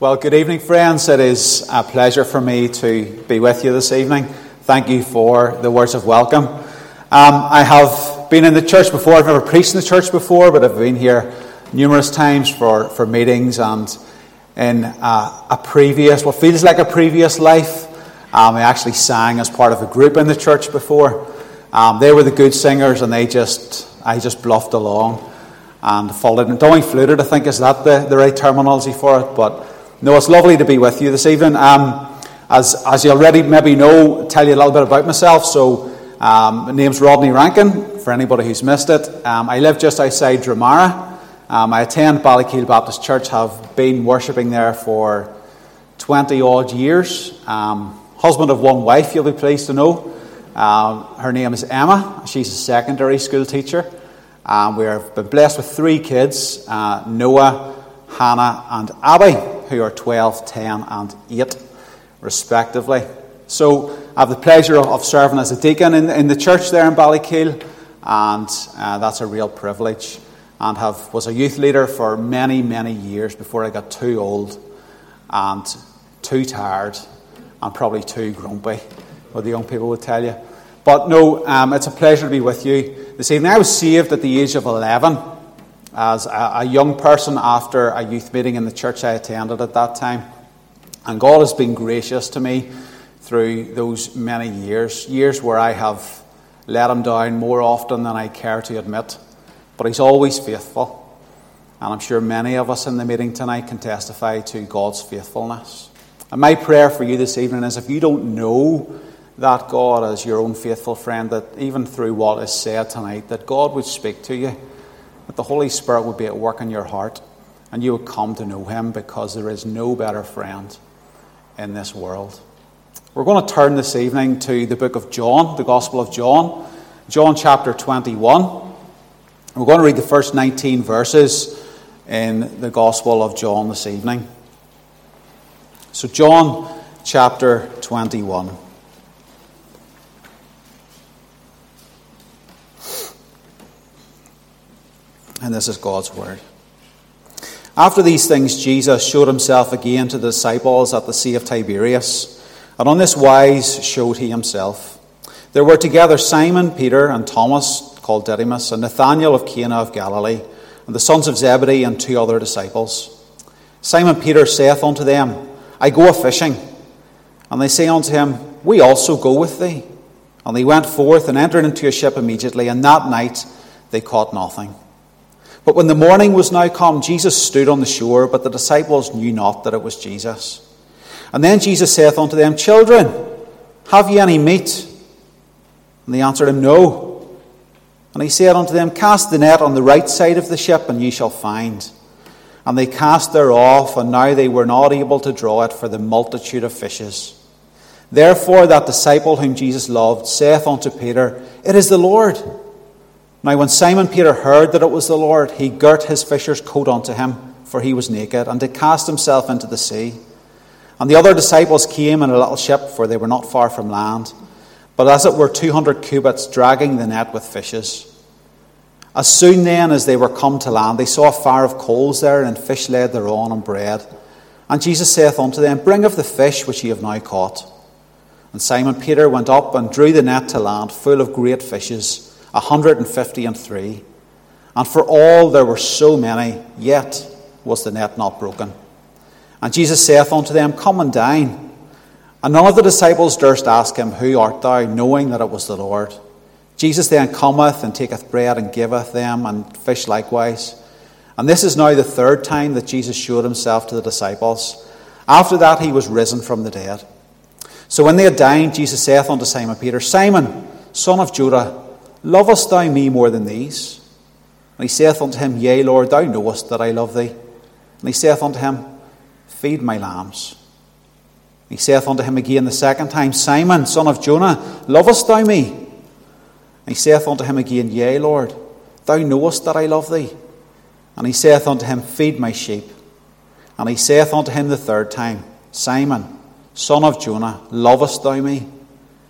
Well, good evening, friends. It is a pleasure for me to be with you this evening. Thank you for the words of welcome. I have been in the church before. I've never preached in the church before, but I've been here numerous times for meetings, and in what feels like a previous life, I actually sang as part of a group in the church before. They were the good singers, and I just bluffed along and followed and only fluted, I think, is that the right terminology for it, but no, it's lovely to be with you this evening. As you already maybe know, tell you a little bit about myself. So, my name's Rodney Rankin, for anybody who's missed it. I live just outside Dromara. I attend Ballykeel Baptist Church, have been worshipping there for 20-odd years. Husband of one wife, you'll be pleased to know. Her name is Emma. She's a secondary school teacher. We have been blessed with three kids, Noah, Hannah, and Abby, who are 12, 10, and 8, respectively. So I have the pleasure of serving as a deacon in the church there in Ballykeel, and that's a real privilege. And was a youth leader for many, many years before I got too old and too tired and probably too grumpy, what the young people would tell you. But no, it's a pleasure to be with you this evening. I was saved at the age of 11. As a young person after a youth meeting in the church I attended at that time. And God has been gracious to me through those many years where I have let him down more often than I care to admit. But he's always faithful. And I'm sure many of us in the meeting tonight can testify to God's faithfulness. And my prayer for you this evening is, if you don't know that God as your own faithful friend, that even through what is said tonight, that God would speak to you. That the Holy Spirit would be at work in your heart and you would come to know him, because there is no better friend in this world. We're going to turn this evening to the book of John, the Gospel of John, John chapter 21. We're going to read the first 19 verses in the Gospel of John this evening. So John chapter 21. And this is God's word. After these things, Jesus showed himself again to the disciples at the Sea of Tiberias, and on this wise showed he himself. There were together Simon, Peter, and Thomas, called Didymus, and Nathaniel of Cana of Galilee, and the sons of Zebedee, and two other disciples. Simon Peter saith unto them, I go a-fishing. And they say unto him, We also go with thee. And they went forth and entered into a ship immediately, and that night they caught nothing. But when the morning was now come, Jesus stood on the shore, but the disciples knew not that it was Jesus. And then Jesus saith unto them, Children, have ye any meat? And they answered him, No. And he said unto them, Cast the net on the right side of the ship, and ye shall find. And they cast thereof, and now they were not able to draw it for the multitude of fishes. Therefore that disciple whom Jesus loved saith unto Peter, It is the Lord. Now when Simon Peter heard that it was the Lord, he girt his fisher's coat unto him, for he was naked, and did cast himself into the sea. And the other disciples came in a little ship, for they were not far from land, but as it were 200 cubits, dragging the net with fishes. As soon then as they were come to land, they saw a fire of coals there, and fish laid thereon, and bread. And Jesus saith unto them, Bring of the fish which ye have now caught. And Simon Peter went up and drew the net to land, full of great fishes, 153, and for all there were so many, yet was the net not broken. And Jesus saith unto them, Come and dine. And none of the disciples durst ask him, Who art thou? Knowing that it was the Lord. Jesus then cometh and taketh bread and giveth them, and fish likewise. And this is now the third time that Jesus showed himself to the disciples, after that he was risen from the dead. So when they had dined, Jesus saith unto Simon Peter, Simon, son of Judah, lovest thou me more than these? And he saith unto him, Yea, Lord, thou knowest that I love thee. And he saith unto him, Feed my lambs. And he saith unto him again the second time, Simon, son of Jonah, lovest thou me? And he saith unto him again, Yea, Lord, thou knowest that I love thee. And he saith unto him, Feed my sheep. And he saith unto him the third time, Simon, son of Jonah, lovest thou me?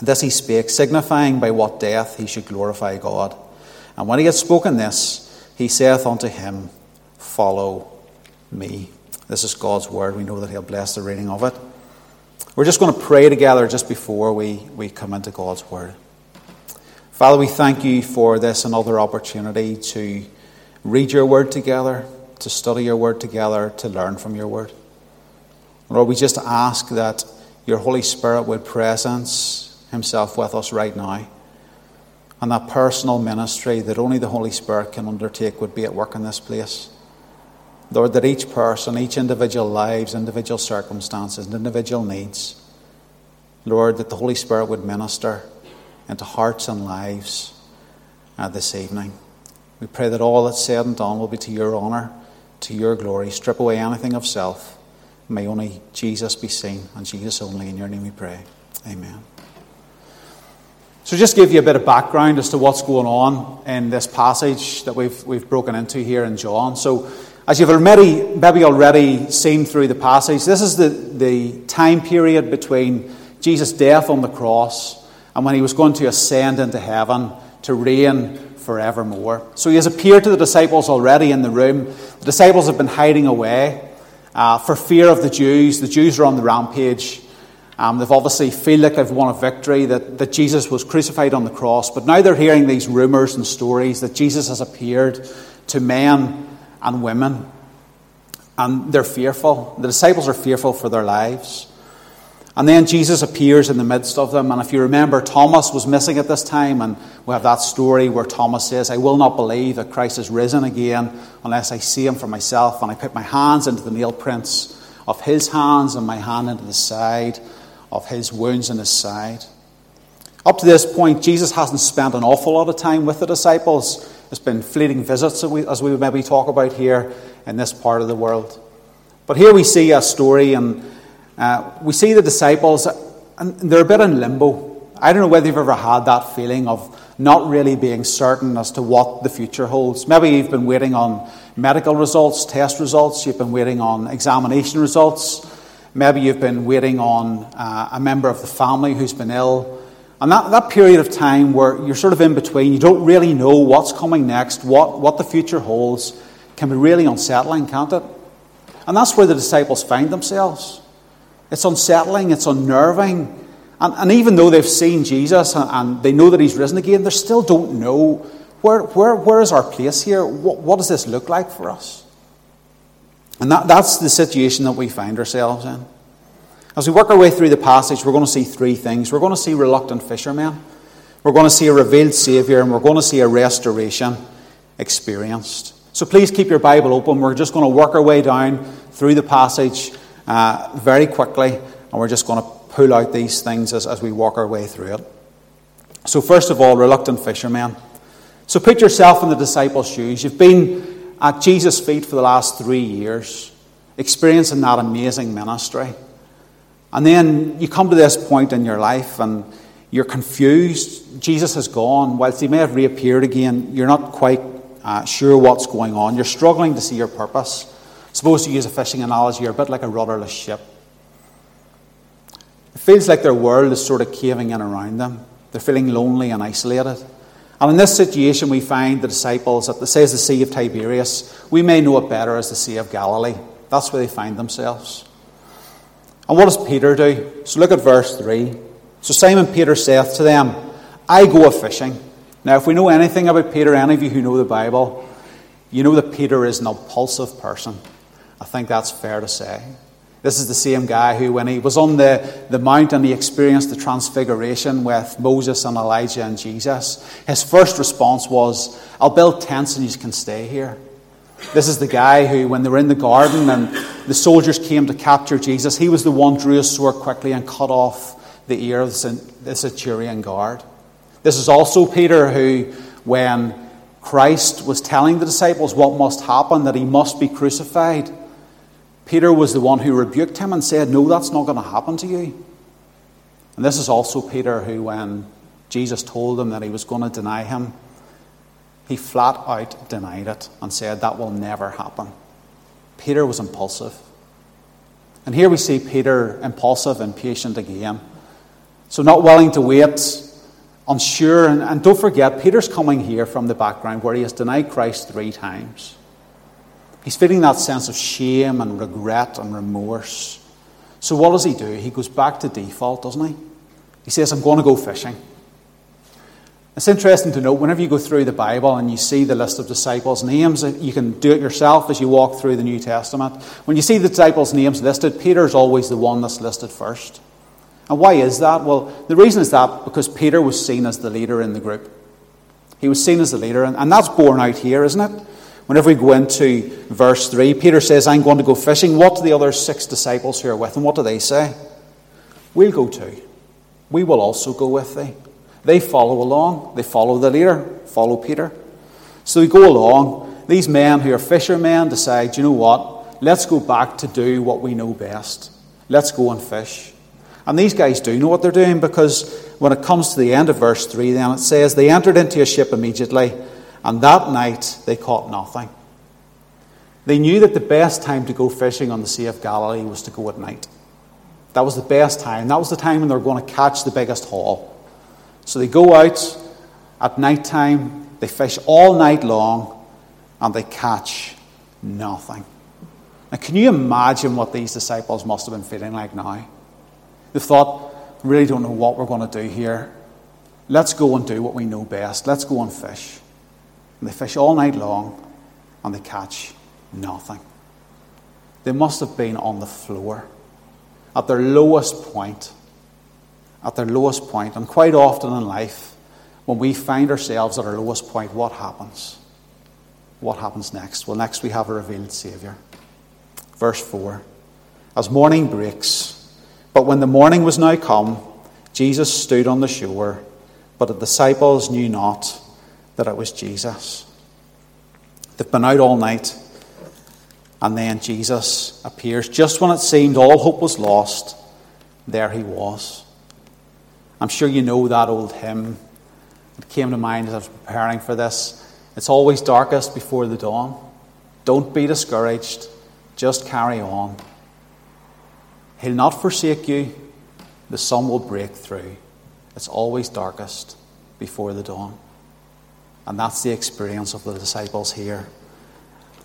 This he spake, signifying by what death he should glorify God. And when he had spoken this, he saith unto him, Follow me. This is God's word. We know that he'll bless the reading of it. We're just going to pray together just before we come into God's word. Father, we thank you for this another opportunity to read your word together, to study your word together, to learn from your word. Lord, we just ask that your Holy Spirit would presence himself with us right now. And that personal ministry that only the Holy Spirit can undertake would be at work in this place. Lord, that each person, each individual lives, individual circumstances, and individual needs, Lord, that the Holy Spirit would minister into hearts and lives this evening. We pray that all that's said and done will be to your honour, to your glory. Strip away anything of self. May only Jesus be seen, and Jesus only. In your name we pray. Amen. So just give you a bit of background as to what's going on in this passage that we've broken into here in John. So as you've maybe already seen through the passage, this is the time period between Jesus' death on the cross and when he was going to ascend into heaven to reign forevermore. So he has appeared to the disciples already in the room. The disciples have been hiding away for fear of the Jews. The Jews are on the rampage. They've obviously feel like they've won a victory, that Jesus was crucified on the cross. But now they're hearing these rumours and stories that Jesus has appeared to men and women. And they're fearful. The disciples are fearful for their lives. And then Jesus appears in the midst of them. And if you remember, Thomas was missing at this time. And we have that story where Thomas says, I will not believe that Christ is risen again unless I see him for myself. And I put my hands into the nail prints of his hands and my hand into the side of his wounds in his side. Up to this point, Jesus hasn't spent an awful lot of time with the disciples. It's been fleeting visits, as we maybe talk about here in this part of the world. But here we see a story, and we see the disciples, and they're a bit in limbo. I don't know whether you've ever had that feeling of not really being certain as to what the future holds. Maybe you've been waiting on medical results, test results. You've been waiting on examination results. Maybe you've been waiting on a member of the family who's been ill. And that period of time where you're sort of in between, you don't really know what's coming next, what the future holds, can be really unsettling, can't it? And that's where the disciples find themselves. It's unsettling, it's unnerving. And even though they've seen Jesus and they know that he's risen again, they still don't know where is our place here? What does this look like for us? And that's the situation that we find ourselves in. As we work our way through the passage, we're going to see three things. We're going to see reluctant fishermen. We're going to see a revealed Saviour. And we're going to see a restoration experienced. So please keep your Bible open. We're just going to work our way down through the passage very quickly. And we're just going to pull out these things as we walk our way through it. So first of all, reluctant fishermen. So put yourself in the disciples' shoes. You've been at Jesus' feet for the last 3 years, experiencing that amazing ministry. And then you come to this point in your life and you're confused. Jesus has gone. Whilst he may have reappeared again, you're not quite sure what's going on. You're struggling to see your purpose. Supposed to use a fishing analogy, you're a bit like a rudderless ship. It feels like their world is sort of caving in around them. They're feeling lonely and isolated. And in this situation, we find the disciples at the Sea of Tiberias. We may know it better as the Sea of Galilee. That's where they find themselves. And what does Peter do? So look at verse 3. So Simon Peter saith to them, I go a-fishing. Now, if we know anything about Peter, any of you who know the Bible, you know that Peter is an impulsive person. I think that's fair to say. This is the same guy who, when he was on the mount and he experienced the transfiguration with Moses and Elijah and Jesus, his first response was, I'll build tents and you can stay here. This is the guy who, when they were in the garden and the soldiers came to capture Jesus, he was the one who drew his sword quickly and cut off the ear of the centurion guard. This is also Peter who, when Christ was telling the disciples what must happen, that he must be crucified, Peter was the one who rebuked him and said, no, that's not going to happen to you. And this is also Peter who, when Jesus told him that he was going to deny him, he flat out denied it and said, that will never happen. Peter was impulsive. And here we see Peter impulsive and patient again. So not willing to wait, unsure. And don't forget, Peter's coming here from the background where he has denied Christ 3 times. He's feeling that sense of shame and regret and remorse. So what does he do? He goes back to default, doesn't he? He says, I'm going to go fishing. It's interesting to note, whenever you go through the Bible and you see the list of disciples' names, you can do it yourself as you walk through the New Testament. When you see the disciples' names listed, Peter's always the one that's listed first. And why is that? Well, the reason is that because Peter was seen as the leader in the group. He was seen as the leader, and that's borne out here, isn't it? Whenever we go into verse 3, Peter says, I'm going to go fishing. What do the other 6 disciples who are with him, what do they say? We'll go too. We will also go with thee. They follow along. They follow the leader, follow Peter. So they go along. These men who are fishermen decide, you know what? Let's go back to do what we know best. Let's go and fish. And these guys do know what they're doing, because when it comes to the end of verse 3, then it says, they entered into a ship immediately, and that night they caught nothing. They knew that the best time to go fishing on the Sea of Galilee was to go at night. That was the best time. That was the time when they were going to catch the biggest haul. So they go out at night time, they fish all night long, and they catch nothing. Now, can you imagine what these disciples must have been feeling like now? They thought, really don't know what we're going to do here. Let's go and do what we know best. Let's go and fish. And they fish all night long, and they catch nothing. They must have been on the floor, at their lowest point. At their lowest point. And quite often in life, when we find ourselves at our lowest point, what happens? What happens next? Well, next we have a revealed Saviour. Verse 4. As morning breaks, but when the morning was now come, Jesus stood on the shore, but the disciples knew not that it was Jesus. They've been out all night, and then Jesus appears. Just when it seemed all hope was lost, there he was. I'm sure you know that old hymn. It came to mind as I was preparing for this. It's always darkest before the dawn. Don't be discouraged. Just carry on. He'll not forsake you. The sun will break through. It's always darkest before the dawn. And that's the experience of the disciples here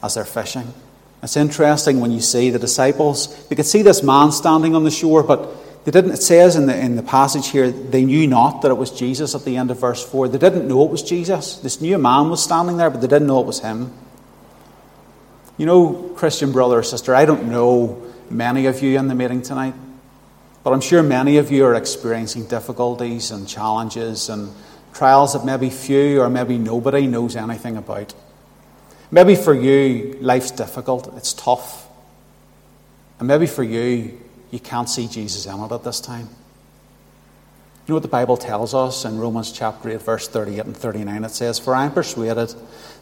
as they're fishing. It's interesting when you see the disciples. They could see this man standing on the shore, but they didn't. It says in the passage here, they knew not that it was Jesus at the end of verse 4. They didn't know it was Jesus. This new man was standing there, but they didn't know it was him. You know, Christian brother or sister, I don't know many of you in the meeting tonight, but I'm sure many of you are experiencing difficulties and challenges and trials that maybe few or maybe nobody knows anything about. Maybe for you, life's difficult. It's tough. And maybe for you, you can't see Jesus in it at this time. You know what the Bible tells us in Romans chapter 8, verse 38 and 39? It says, For I am persuaded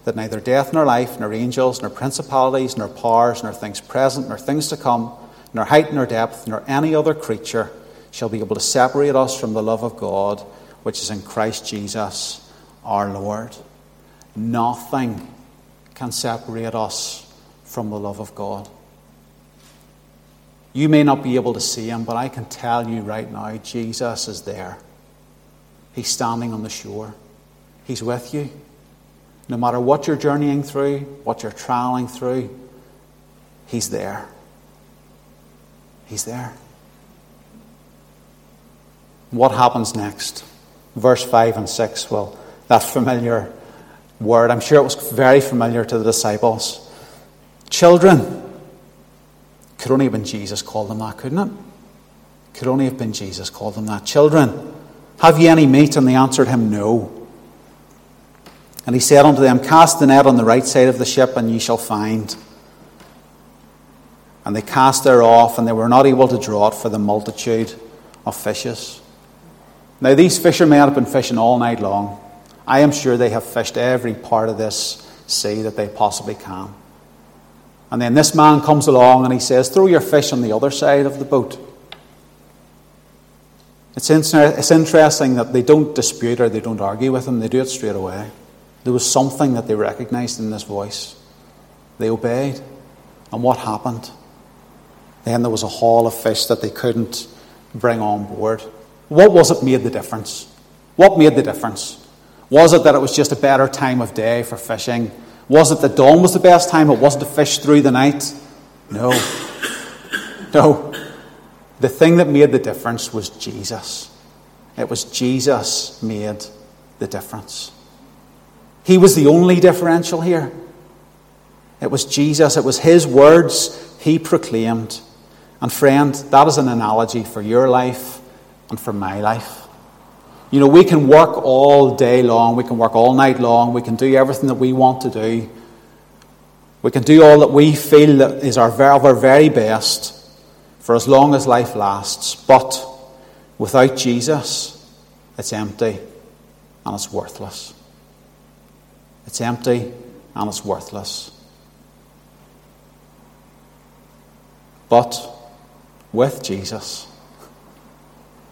that neither death nor life, nor angels, nor principalities, nor powers, nor things present, nor things to come, nor height nor depth, nor any other creature shall be able to separate us from the love of God, which is in Christ Jesus our Lord. Nothing can separate us from the love of God. You may not be able to see him, but I can tell you right now, Jesus is there. He's standing on the shore. He's with you. No matter what you're journeying through, what you're traveling through, he's there. He's there. What happens next? Verse 5 and 6, well, that familiar word. I'm sure it was very familiar to the disciples. Children. Could only have been Jesus called them that, couldn't it? Could only have been Jesus called them that. Children, have ye any meat? And they answered him, No. And he said unto them, Cast the net on the right side of the ship, and ye shall find. And they cast thereof, and they were not able to draw it for the multitude of fishes. Now these fishermen have been fishing all night long. I am sure they have fished every part of this sea that they possibly can. And then this man comes along and he says, throw your fish on the other side of the boat. It's interesting that they don't dispute or they don't argue with him. They do it straight away. There was something that they recognized in this voice. They obeyed. And what happened? Then there was a haul of fish that they couldn't bring on board. What was it made the difference? What made the difference? Was it that it was just a better time of day for fishing? Was it that dawn was the best time? It wasn't to fish through the night? No. No. The thing that made the difference was Jesus. It was Jesus made the difference. He was the only differential here. It was Jesus. It was his words he proclaimed. And friend, that is an analogy for your life and for my life. You know, we can work all day long. We can work all night long. We can do everything that we want to do. We can do all that we feel that is our very best for as long as life lasts. But without Jesus, it's empty and it's worthless. It's empty and it's worthless. But with Jesus,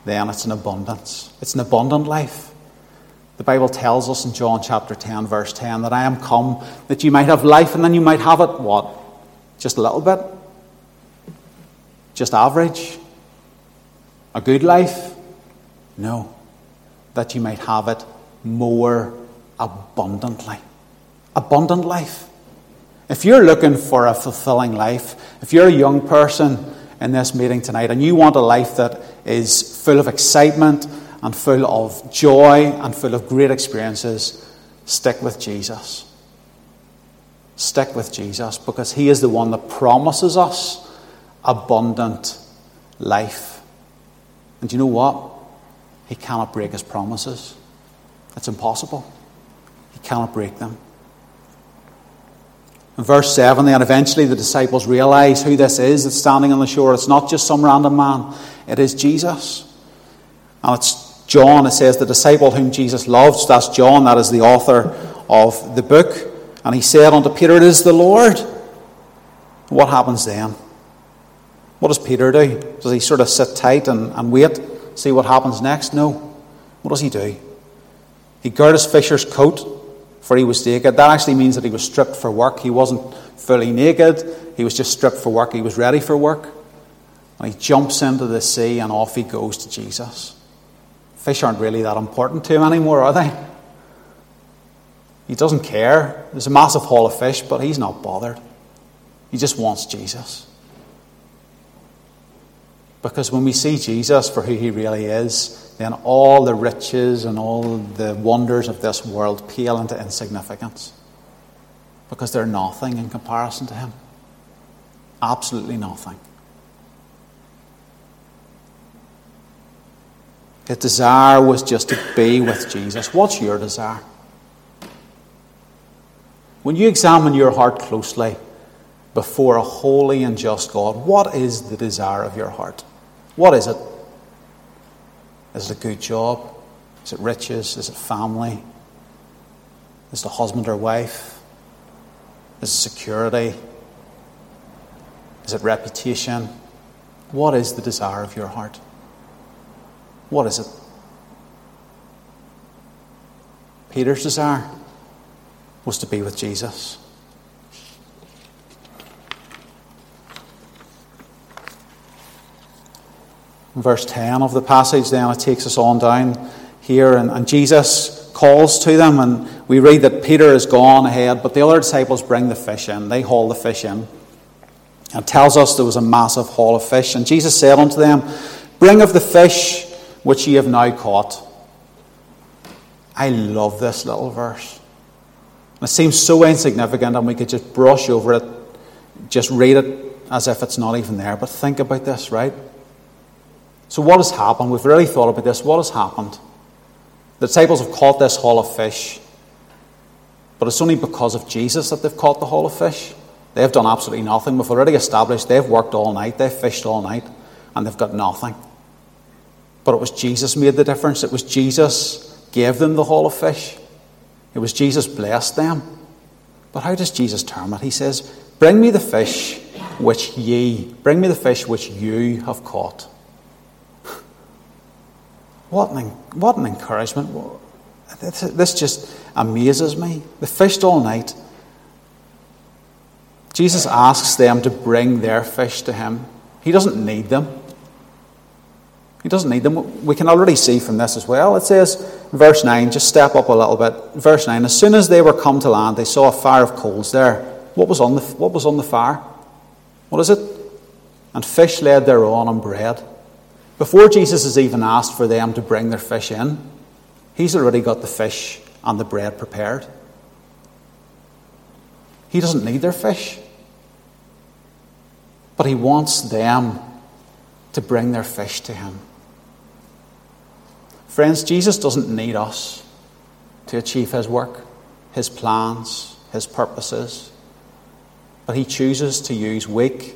then it's an abundance. It's an abundant life. The Bible tells us in John chapter 10, verse 10, that I am come that you might have life and then you might have it, what? Just a little bit? Just average? A good life? No. That you might have it more abundantly. Abundant life. If you're looking for a fulfilling life, if you're a young person in this meeting tonight and you want a life that is full of excitement and full of joy and full of great experiences, stick with Jesus. Stick with Jesus, because he is the one that promises us abundant life. And you know what? He cannot break his promises. It's impossible. He cannot break them. In verse 7, then eventually the disciples realize who this is that's standing on the shore. It's not just some random man. It is Jesus. And it's John, it says, the disciple whom Jesus loves. That's John, that is the author of the book. And he said unto Peter, it is the Lord. What happens then? What does Peter do? Does he sort of sit tight and wait, see what happens next? No. What does he do? He girt his fisher's coat, for he was naked. That actually means that he was stripped for work. He wasn't fully naked. He was just stripped for work. He was ready for work. And he jumps into the sea and off he goes to Jesus. Fish aren't really that important to him anymore, are they? He doesn't care. There's a massive haul of fish, but he's not bothered. He just wants Jesus. Because when we see Jesus for who he really is, then all the riches and all the wonders of this world pale into insignificance. Because they're nothing in comparison to him. Absolutely nothing. His desire was just to be with Jesus. What's your desire? When you examine your heart closely before a holy and just God, what is the desire of your heart? What is it? Is it a good job? Is it riches? Is it family? Is it a husband or wife? Is it security? Is it reputation? What is the desire of your heart? What is it? Peter's desire was to be with Jesus. In verse 10 of the passage, then it takes us on down here, and Jesus calls to them, and we read that Peter has gone ahead, but the other disciples bring the fish in. They haul the fish in. And tells us there was a massive haul of fish. And Jesus said unto them, bring of the fish which ye have now caught. I love this little verse. It seems so insignificant, and we could just brush over it, just read it as if it's not even there. But think about this, right? So what has happened? We've really thought about this. What has happened? The disciples have caught this haul of fish, but it's only because of Jesus that they've caught the haul of fish. They've done absolutely nothing. We've already established they've worked all night, they've fished all night, and they've got nothing. But it was Jesus made the difference. It was Jesus gave them the haul of fish. It was Jesus blessed them. But how does Jesus term it? He says, Bring me the fish which you have caught. What an encouragement. This just amazes me. They fished all night. Jesus asks them to bring their fish to him. He doesn't need them. He doesn't need them. We can already see from this as well. It says in verse 9, just step up a little bit. Verse 9, as soon as they were come to land, they saw a fire of coals there. What was on the fire? What is it? And fish laid thereon and bread. Before Jesus has even asked for them to bring their fish in, he's already got the fish and the bread prepared. He doesn't need their fish. But he wants them to bring their fish to him. Friends, Jesus doesn't need us to achieve his work, his plans, his purposes. But he chooses to use weak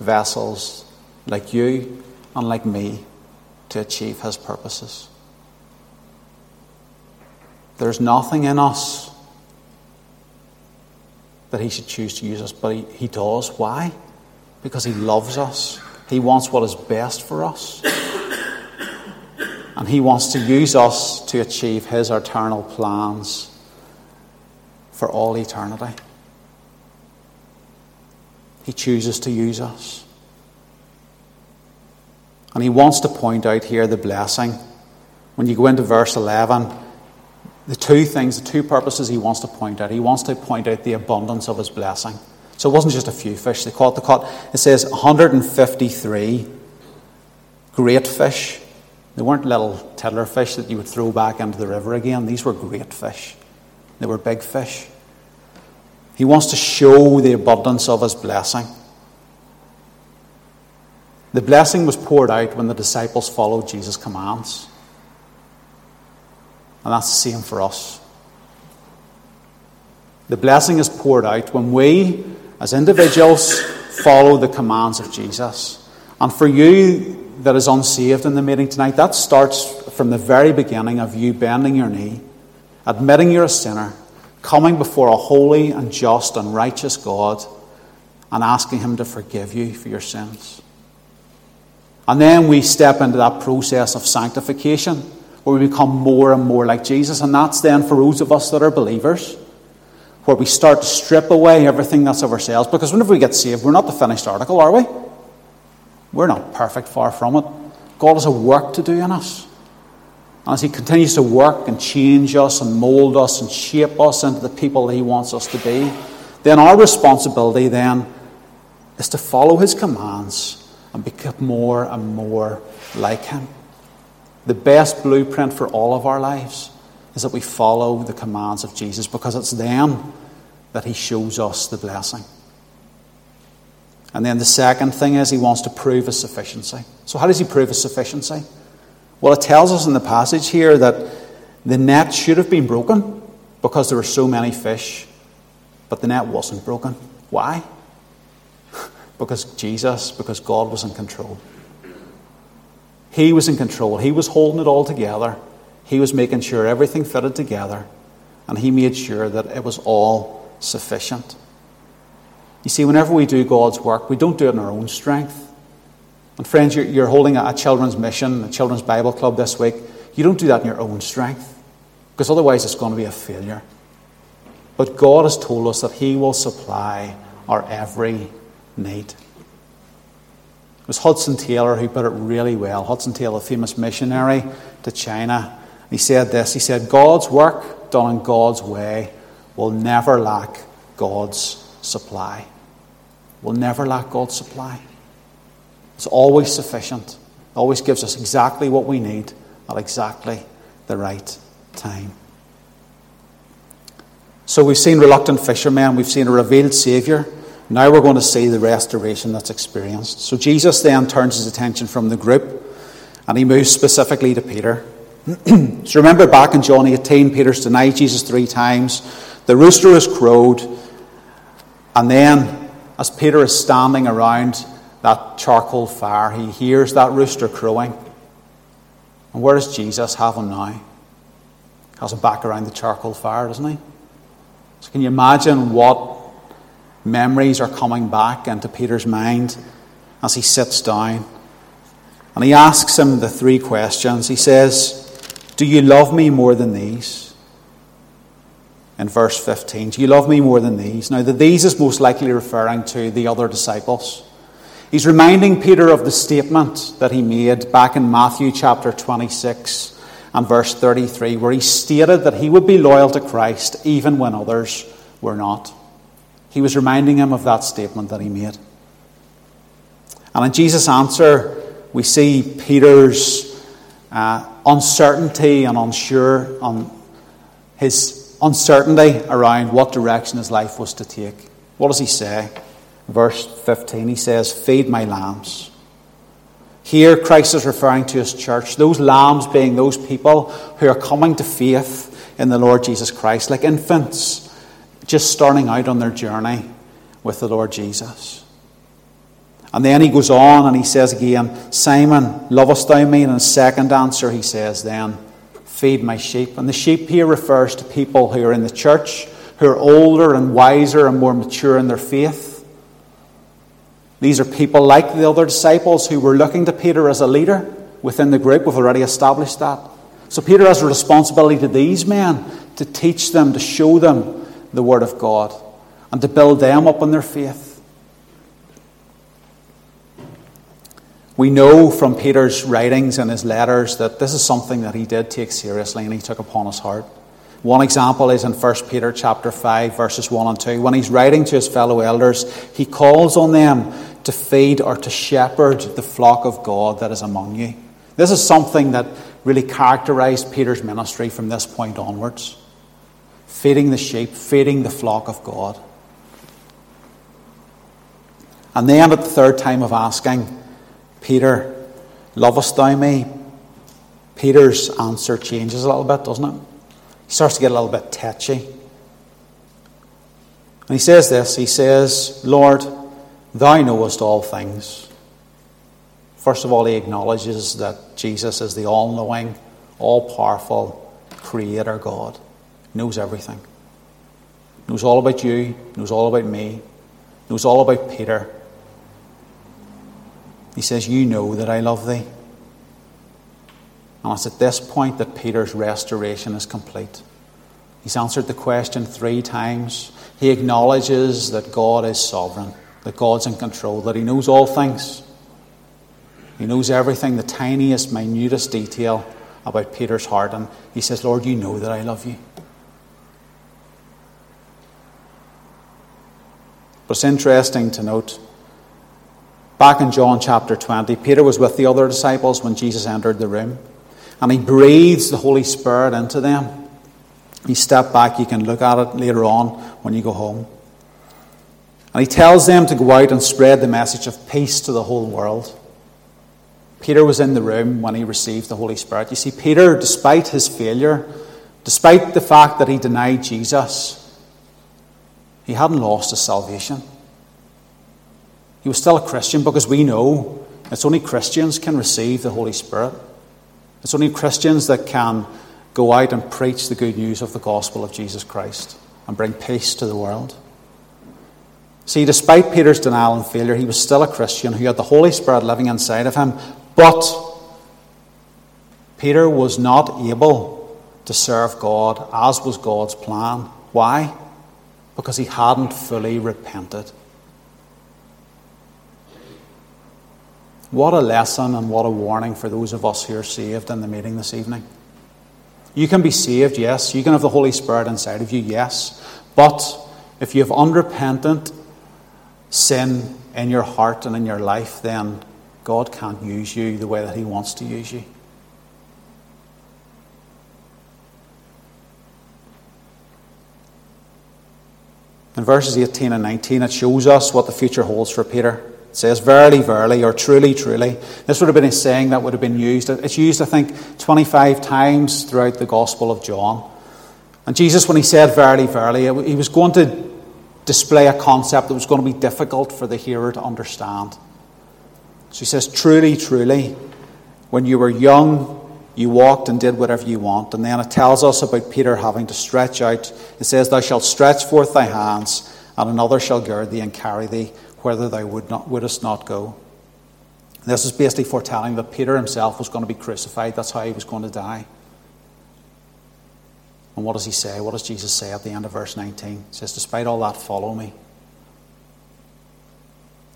vessels like you and like me to achieve his purposes. There's nothing in us that he should choose to use us, but he does. Why? Because he loves us. He wants what is best for us. And he wants to use us to achieve his eternal plans for all eternity. He chooses to use us. And he wants to point out here the blessing. When you go into verse 11, the two purposes he wants to point out. He wants to point out the abundance of his blessing. So it wasn't just a few fish they caught. It says 153 great fish. They weren't little tiddler fish that you would throw back into the river again. These were great fish. They were big fish. He wants to show the abundance of his blessing. The blessing was poured out when the disciples followed Jesus' commands. And that's the same for us. The blessing is poured out when we, as individuals, follow the commands of Jesus. And for you that is unsaved in the meeting tonight, that starts from the very beginning of you bending your knee, admitting you're a sinner, coming before a holy and just and righteous God and asking him to forgive you for your sins. And then we step into that process of sanctification where we become more and more like Jesus. And that's then for those of us that are believers, where we start to strip away everything that's of ourselves. Because whenever we get saved, we're not the finished article, are we? We're not perfect, far from it. God has a work to do in us. And as he continues to work and change us and mould us and shape us into the people that he wants us to be, then our responsibility then is to follow his commands and become more and more like him. The best blueprint for all of our lives is that we follow the commands of Jesus, because it's then that he shows us the blessing. And then the second thing is he wants to prove his sufficiency. So how does he prove his sufficiency? Well, it tells us in the passage here that the net should have been broken because there were so many fish, but the net wasn't broken. Why? Because God was in control. He was in control. He was holding it all together. He was making sure everything fitted together, and he made sure that it was all sufficient. You see, whenever we do God's work, we don't do it in our own strength. And friends, you're holding a children's mission, a children's Bible club this week. You don't do that in your own strength, because otherwise it's going to be a failure. But God has told us that he will supply our every need. It was Hudson Taylor who put it really well. Hudson Taylor, a famous missionary to China. He said this, he said, God's work done in God's way will never lack God's supply. Will never lack God's supply. It's always sufficient. It always gives us exactly what we need at exactly the right time. So we've seen reluctant fishermen. We've seen a revealed Saviour. Now we're going to see the restoration that's experienced. So Jesus then turns his attention from the group and he moves specifically to Peter. So remember back in John 18, Peter's denied Jesus 3 times. The rooster has crowed. And then, as Peter is standing around that charcoal fire, he hears that rooster crowing. And where does Jesus have him now? He has him back around the charcoal fire, doesn't he? So can you imagine what memories are coming back into Peter's mind as he sits down. And he asks him the three questions. He says, do you love me more than these? In verse 15, do you love me more than these? Now, the these is most likely referring to the other disciples. He's reminding Peter of the statement that he made back in Matthew chapter 26 and verse 33, where he stated that he would be loyal to Christ even when others were not. He was reminding him of that statement that he made. And in Jesus' answer, we see Peter's uncertainty and his uncertainty around what direction his life was to take. What does he say? Verse 15, he says, feed my lambs. Here, Christ is referring to his church, those lambs being those people who are coming to faith in the Lord Jesus Christ, like infants just starting out on their journey with the Lord Jesus. And then he goes on and he says again, Simon, lovest thou me? And in the second answer he says then, feed my sheep. And the sheep here refers to people who are in the church, who are older and wiser and more mature in their faith. These are people like the other disciples who were looking to Peter as a leader within the group. We've already established that. So Peter has a responsibility to these men to teach them, to show them the Word of God and to build them up in their faith. We know from Peter's writings and his letters that this is something that he did take seriously and he took upon his heart. One example is in 1 Peter chapter 5, verses 1 and 2. When he's writing to his fellow elders, he calls on them to feed or to shepherd the flock of God that is among you. This is something that really characterized Peter's ministry from this point onwards. Feeding the sheep, feeding the flock of God. And then at the third time of asking, Peter, lovest thou me? Peter's answer changes a little bit, doesn't it? He starts to get a little bit tetchy. And he says this, he says, Lord, thou knowest all things. First of all, he acknowledges that Jesus is the all-knowing, all-powerful Creator God. He knows everything. He knows all about you, knows all about me, knows all about Peter. He says, you know that I love thee. And it's at this point that Peter's restoration is complete. He's answered the question three times. He acknowledges that God is sovereign, that God's in control, that he knows all things. He knows everything, the tiniest, minutest detail about Peter's heart. And he says, Lord, you know that I love you. But it's interesting to note, back in John chapter 20, Peter was with the other disciples when Jesus entered the room. And he breathes the Holy Spirit into them. You step back, you can look at it later on when you go home. And he tells them to go out and spread the message of peace to the whole world. Peter was in the room when he received the Holy Spirit. You see, Peter, despite his failure, despite the fact that he denied Jesus, he hadn't lost his salvation. He was still a Christian because we know it's only Christians can receive the Holy Spirit. It's only Christians that can go out and preach the good news of the gospel of Jesus Christ and bring peace to the world. See, despite Peter's denial and failure, he was still a Christian who had the Holy Spirit living inside of him. But Peter was not able to serve God as was God's plan. Why? Because he hadn't fully repented. What a lesson and what a warning for those of us who are saved in the meeting this evening. You can be saved, yes. You can have the Holy Spirit inside of you, yes. But if you have unrepentant sin in your heart and in your life, then God can't use you the way that He wants to use you. In verses 18 and 19, it shows us what the future holds for Peter. It says, verily, verily, or truly, truly. This would have been a saying that would have been used. It's used, I think, 25 times throughout the Gospel of John. And Jesus, when he said, verily, verily, he was going to display a concept that was going to be difficult for the hearer to understand. So he says, truly, truly, when you were young, you walked and did whatever you want. And then it tells us about Peter having to stretch out. It says, thou shalt stretch forth thy hands, and another shall gird thee and carry thee whither thou wouldest not go. This is basically foretelling that Peter himself was going to be crucified. That's how he was going to die. And what does he say? What does Jesus say at the end of verse 19? He says, despite all that, follow me.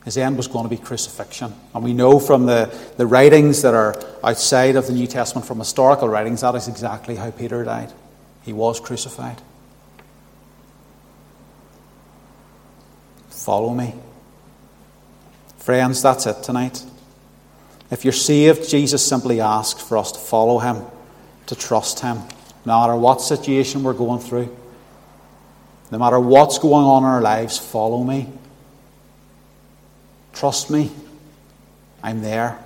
His end was going to be crucifixion. And we know from the writings that are outside of the New Testament, from historical writings, that is exactly how Peter died. He was crucified. Follow me. Friends, that's it tonight. If you're saved, Jesus simply asks for us to follow him, to trust him, no matter what situation we're going through. No matter what's going on in our lives, follow me. Trust me. I'm there.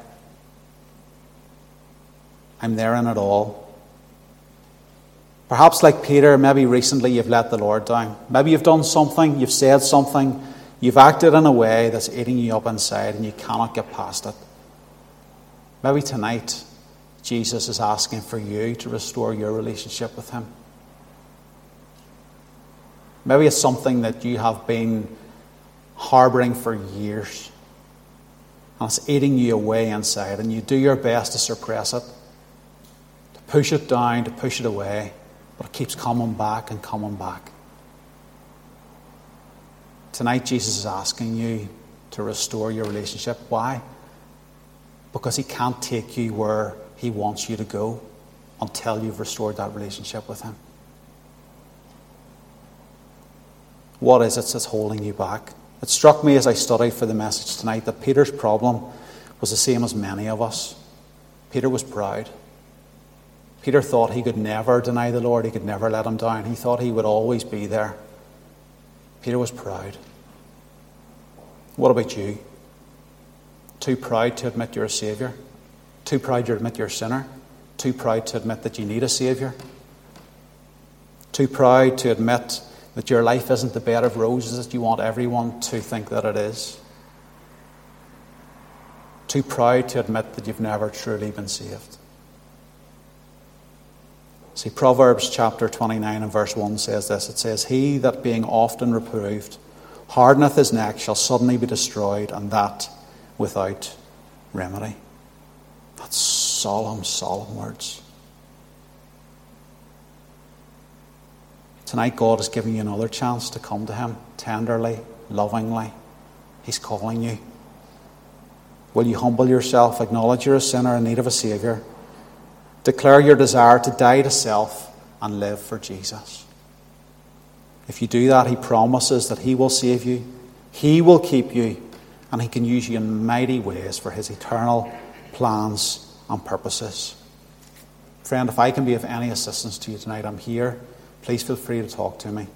I'm there in it all. Perhaps like Peter, maybe recently you've let the Lord down. Maybe you've done something, you've said something, you've acted in a way that's eating you up inside and you cannot get past it. Maybe tonight, Jesus is asking for you to restore your relationship with him. Maybe it's something that you have been harbouring for years, and it's eating you away inside, and you do your best to suppress it, to push it down, to push it away, but it keeps coming back and coming back. Tonight, Jesus is asking you to restore your relationship. Why? Because he can't take you where he wants you to go until you've restored that relationship with him. What is it that's holding you back? It struck me as I studied for the message tonight that Peter's problem was the same as many of us. Peter was proud. Peter thought he could never deny the Lord. He could never let him down. He thought he would always be there. Peter was proud. What about you? Too proud to admit you're a saviour? Too proud to admit you're a sinner? Too proud to admit that you need a saviour? Too proud to admit that your life isn't the bed of roses that you want everyone to think that it is? Too proud to admit that you've never truly been saved? See, Proverbs chapter 29 and verse 1 says this. It says, he that being often reproved hardeneth his neck shall suddenly be destroyed, and that without remedy. That's solemn, solemn words. Tonight God is giving you another chance to come to him tenderly, lovingly. He's calling you. Will you humble yourself, acknowledge you're a sinner in need of a saviour, declare your desire to die to self and live for Jesus? If you do that, he promises that he will save you, he will keep you, and he can use you in mighty ways for his eternal plans and purposes. Friend, if I can be of any assistance to you tonight, I'm here. Please feel free to talk to me. I'm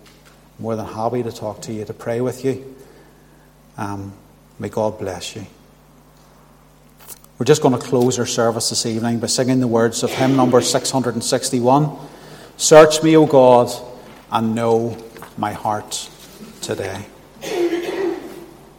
more than happy to talk to you, to pray with you. May God bless you. We're just going to close our service this evening by singing the words of hymn number 661. Search me, O God, and know my heart today.